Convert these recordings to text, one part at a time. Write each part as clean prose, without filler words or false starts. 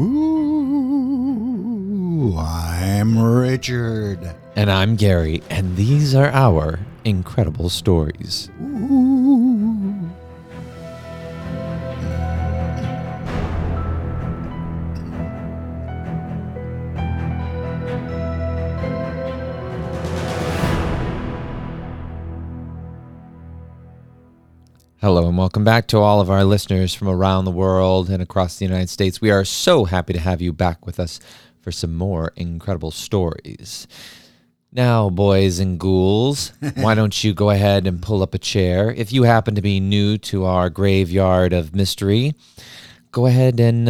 Ooh, I'm Richard. And I'm Gary, and these are our incredible stories. Ooh. Hello and welcome back to all of our listeners from around the world and across the United States. We are so happy to have you back with us for some more incredible stories. Now, boys and ghouls, why don't you go ahead and pull up a chair. If you happen to be new to our graveyard of mystery, go ahead and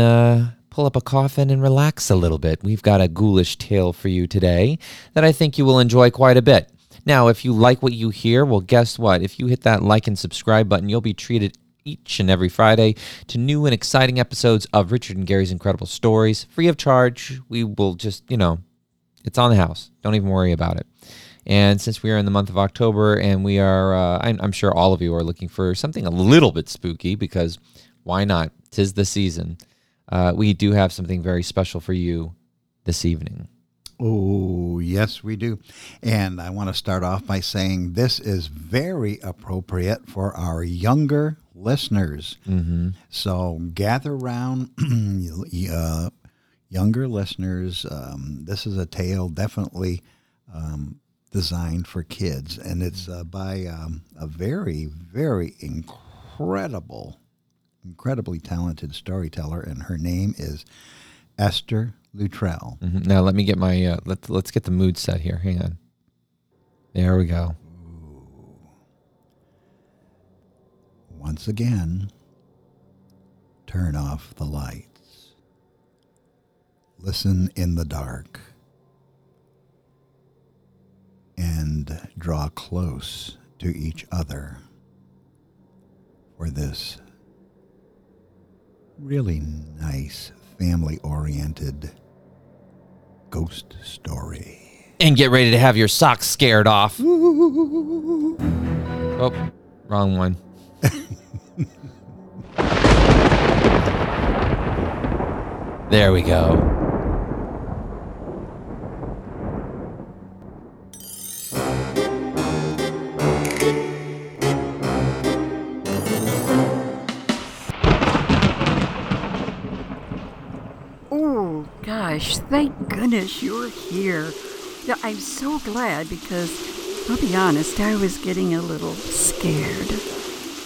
pull up a coffin and relax a little bit. We've got a ghoulish tale for you today that I think you will enjoy quite a bit. Now, if you like what you hear, well, guess what? If you hit that like and subscribe button, you'll be treated each and every Friday to new and exciting episodes of Richard and Gary's Incredible Stories, free of charge. We will just, it's on the house. Don't even worry about it. And since we are in the month of October and we are, I'm sure all of you are looking for something a little bit spooky because why not? 'Tis the season. We do have something very special for you this evening. Oh, yes, we do. And I want to start off by saying this is very appropriate for our younger listeners. Mm-hmm. So gather around, younger listeners. This is a tale definitely designed for kids. And it's by a very, very incredibly talented storyteller. And her name is Esther Luttrell. Mm-hmm. Now let me get my let's get the mood set here. Hang on. There we go. Ooh. Once again, turn off the lights. Listen in the dark. And draw close to each other for this really nice family-oriented ghost story. And get ready to have your socks scared off. Ooh. Oh, wrong one. There we go. Thank goodness you're here. I'm so glad because, I'll be honest, I was getting a little scared.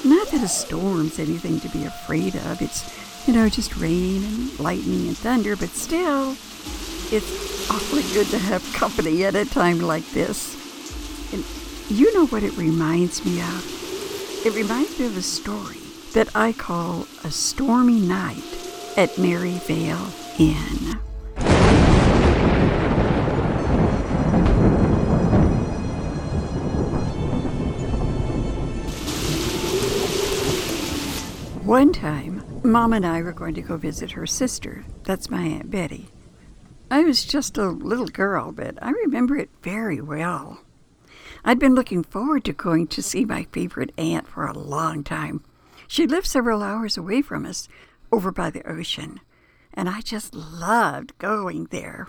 Not that a storm's anything to be afraid of. It's, just rain and lightning and thunder, but still, it's awfully good to have company at a time like this. And you know what it reminds me of? It reminds me of a story that I call A Stormy Night at Maryvale Inn. One time, Mom and I were going to go visit her sister. That's my Aunt Betty. I was just a little girl, but I remember it very well. I'd been looking forward to going to see my favorite aunt for a long time. She lived several hours away from us, over by the ocean, and I just loved going there.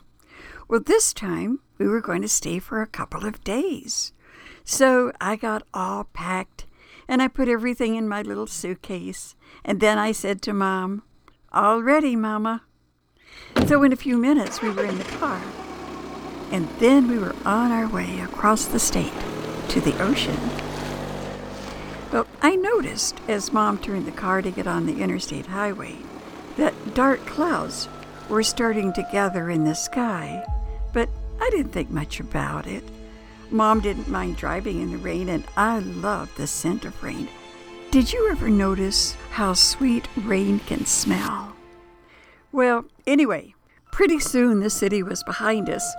Well, this time, we were going to stay for a couple of days. So I got all packed, and I put everything in my little suitcase. And then I said to Mom, "All ready, Mama." So in a few minutes, we were in the car. And then we were on our way across the state to the ocean. Well, I noticed as Mom turned the car to get on the interstate highway that dark clouds were starting to gather in the sky. But I didn't think much about it. Mom didn't mind driving in the rain, and I loved the scent of rain. Did you ever notice how sweet rain can smell? Well, anyway, pretty soon the city was behind us,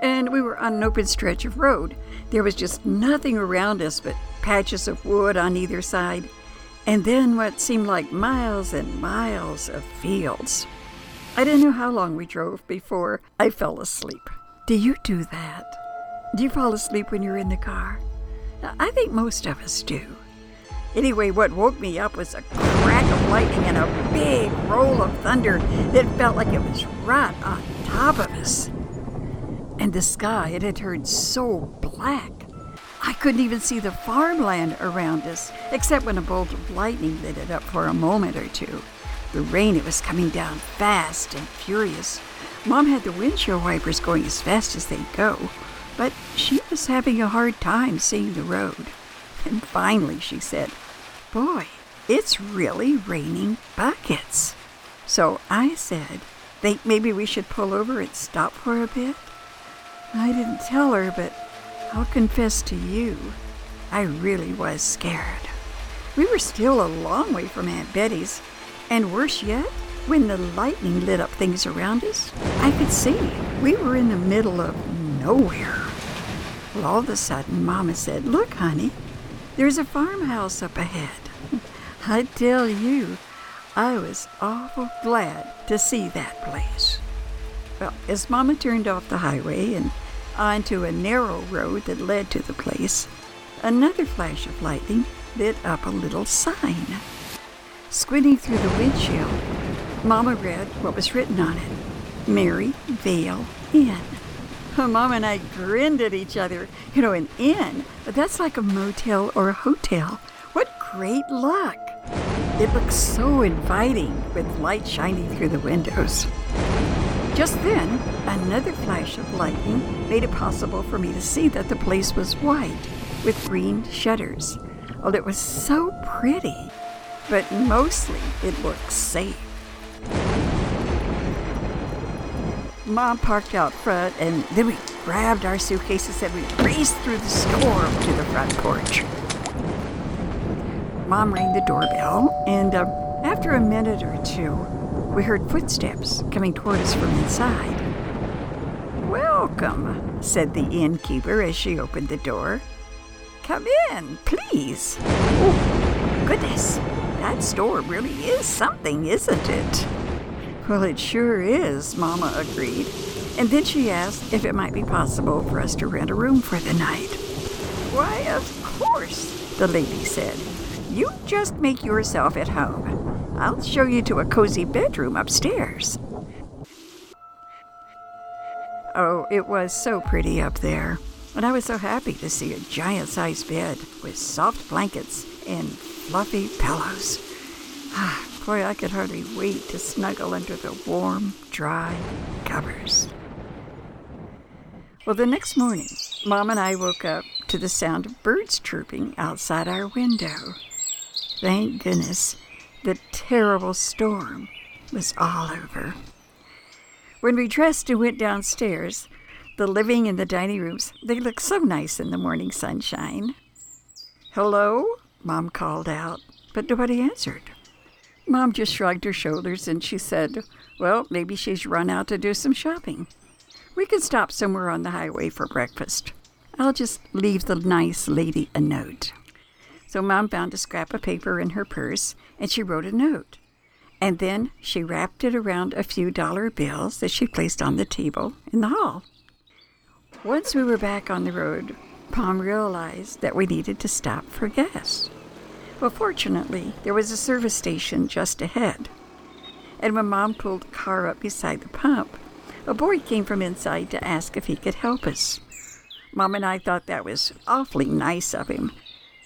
and we were on an open stretch of road. There was just nothing around us but patches of wood on either side, and then what seemed like miles and miles of fields. I didn't know how long we drove before I fell asleep. Do you do that? Do you fall asleep when you're in the car? I think most of us do. Anyway, what woke me up was a crack of lightning and a big roll of thunder that felt like it was right on top of us. And the sky, it had turned so black. I couldn't even see the farmland around us, except when a bolt of lightning lit it up for a moment or two. The rain, it was coming down fast and furious. Mom had the windshield wipers going as fast as they'd go, but she was having a hard time seeing the road. And finally she said, "Boy, it's really raining buckets." So I said, "Think maybe we should pull over and stop for a bit?" I didn't tell her, but I'll confess to you, I really was scared. We were still a long way from Aunt Betty's, and worse yet, when the lightning lit up things around us, I could see we were in the middle of nowhere. Well, all of a sudden, Mama said, "Look, honey, there's a farmhouse up ahead." I tell you, I was awful glad to see that place. Well, as Mama turned off the highway and onto a narrow road that led to the place, another flash of lightning lit up a little sign. Squinting through the windshield, Mama read what was written on it, Maryvale Inn. Mom and I grinned at each other. You know, an inn, that's like a motel or a hotel. What great luck! It looked so inviting with light shining through the windows. Just then, another flash of lightning made it possible for me to see that the place was white with green shutters. Well, it was so pretty, but mostly it looked safe. Mom parked out front, and then we grabbed our suitcases and we raced through the storm to the front porch. Mom rang the doorbell, and after a minute or two, we heard footsteps coming toward us from inside. "Welcome," said the innkeeper as she opened the door. "Come in, please." Oh, goodness, that storm really is something, isn't it? "Well, it sure is," Mama agreed, and then she asked if it might be possible for us to rent a room for the night. "Why, of course," the lady said. "You just make yourself at home. I'll show you to a cozy bedroom upstairs." Oh, it was so pretty up there, and I was so happy to see a giant-sized bed with soft blankets and fluffy pillows. Boy, I could hardly wait to snuggle under the warm, dry covers. Well, the next morning, Mom and I woke up to the sound of birds chirping outside our window. Thank goodness, the terrible storm was all over. When we dressed and went downstairs, the living and the dining rooms, they looked so nice in the morning sunshine. "Hello?" Mom called out, but nobody answered. Mom just shrugged her shoulders and she said, "Well, maybe she's run out to do some shopping. We can stop somewhere on the highway for breakfast. I'll just leave the nice lady a note." So Mom found a scrap of paper in her purse and she wrote a note. And then she wrapped it around a few dollar bills that she placed on the table in the hall. Once we were back on the road, Mom realized that we needed to stop for gas. Well, fortunately, there was a service station just ahead. And when Mom pulled the car up beside the pump, a boy came from inside to ask if he could help us. Mom and I thought that was awfully nice of him,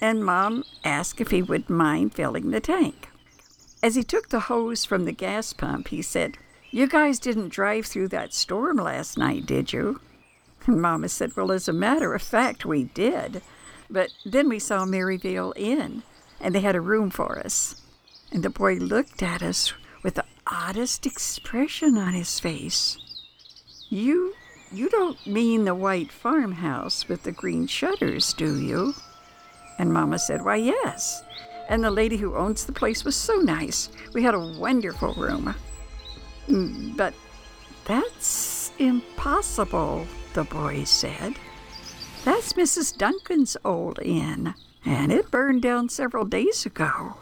and Mom asked if he would mind filling the tank. As he took the hose from the gas pump, he said, "You guys didn't drive through that storm last night, did you?" And Mama said, "Well, as a matter of fact, we did. But then we saw Maryvale Inn, and they had a room for us." And the boy looked at us with the oddest expression on his face. You don't mean the white farmhouse with the green shutters, do you?" And Mama said, "Why, yes. And the lady who owns the place was so nice. We had a wonderful room." "But that's impossible," the boy said. "That's Mrs. Duncan's old inn. And it burned down several days ago."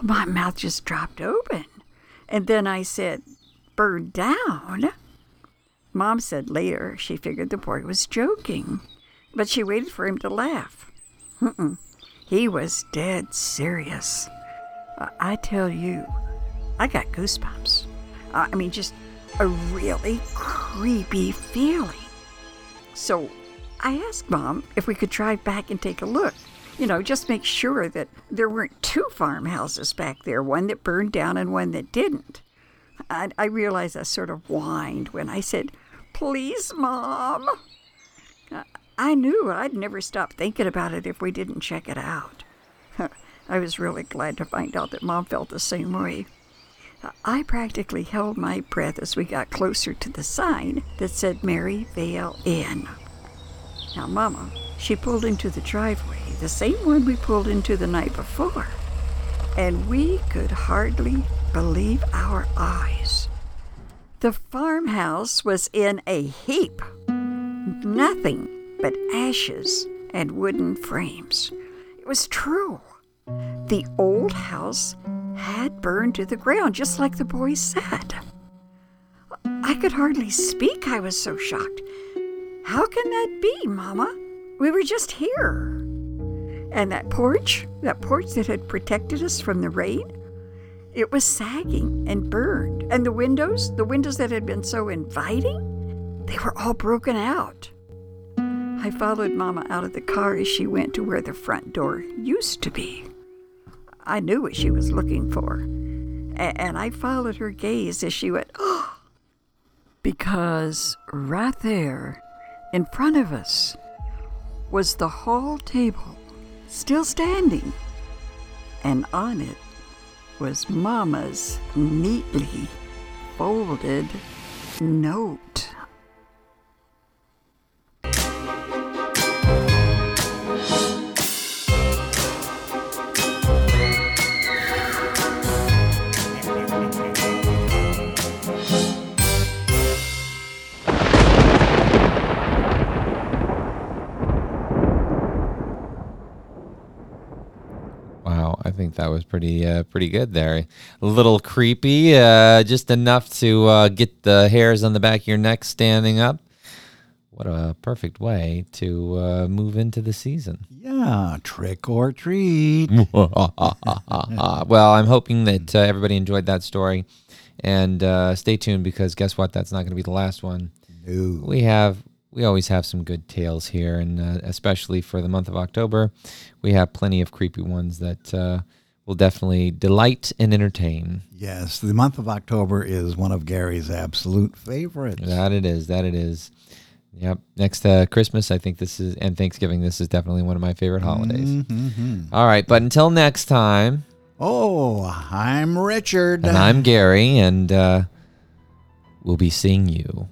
My mouth just dropped open. And then I said, "Burned down?" Mom said later she figured the boy was joking, but she waited for him to laugh. He was dead serious. I tell you, I got goosebumps. I mean, just a really creepy feeling. So I asked Mom if we could drive back and take a look. You know, just make sure that there weren't two farmhouses back there, one that burned down and one that didn't. I realized I sort of whined when I said, "Please, Mom." I knew I'd never stop thinking about it if we didn't check it out. I was really glad to find out that Mom felt the same way. I practically held my breath as we got closer to the sign that said Maryvale Inn. Now, Mama, she pulled into the driveway, the same one we pulled into the night before, and we could hardly believe our eyes. The farmhouse was in a heap. Nothing but ashes and wooden frames. It was true. The old house had burned to the ground, just like the boy said. I could hardly speak. I was so shocked. How can that be, Mama? We were just here. And that porch that had protected us from the rain, it was sagging and burned. And the windows that had been so inviting, they were all broken out. I followed Mama out of the car as she went to where the front door used to be. I knew what she was looking for, and I followed her gaze as she went, "Oh!" Because right there, in front of us, was the hall table, still standing, and on it was Mama's neatly folded note. I think that was pretty good there. A little creepy, just enough to get the hairs on the back of your neck standing up. What a perfect way to move into the season. Yeah, trick or treat. Well, I'm hoping that everybody enjoyed that story. And stay tuned, because guess what? That's not going to be the last one. No. We always have some good tales here, and especially for the month of October, we have plenty of creepy ones that will definitely delight and entertain. Yes, the month of October is one of Gary's absolute favorites. That it is. Yep. Next to Christmas, I think this is, and Thanksgiving, this is definitely one of my favorite holidays. Mm-hmm. All right, but until next time. Oh, I'm Richard. And I'm Gary, and we'll be seeing you.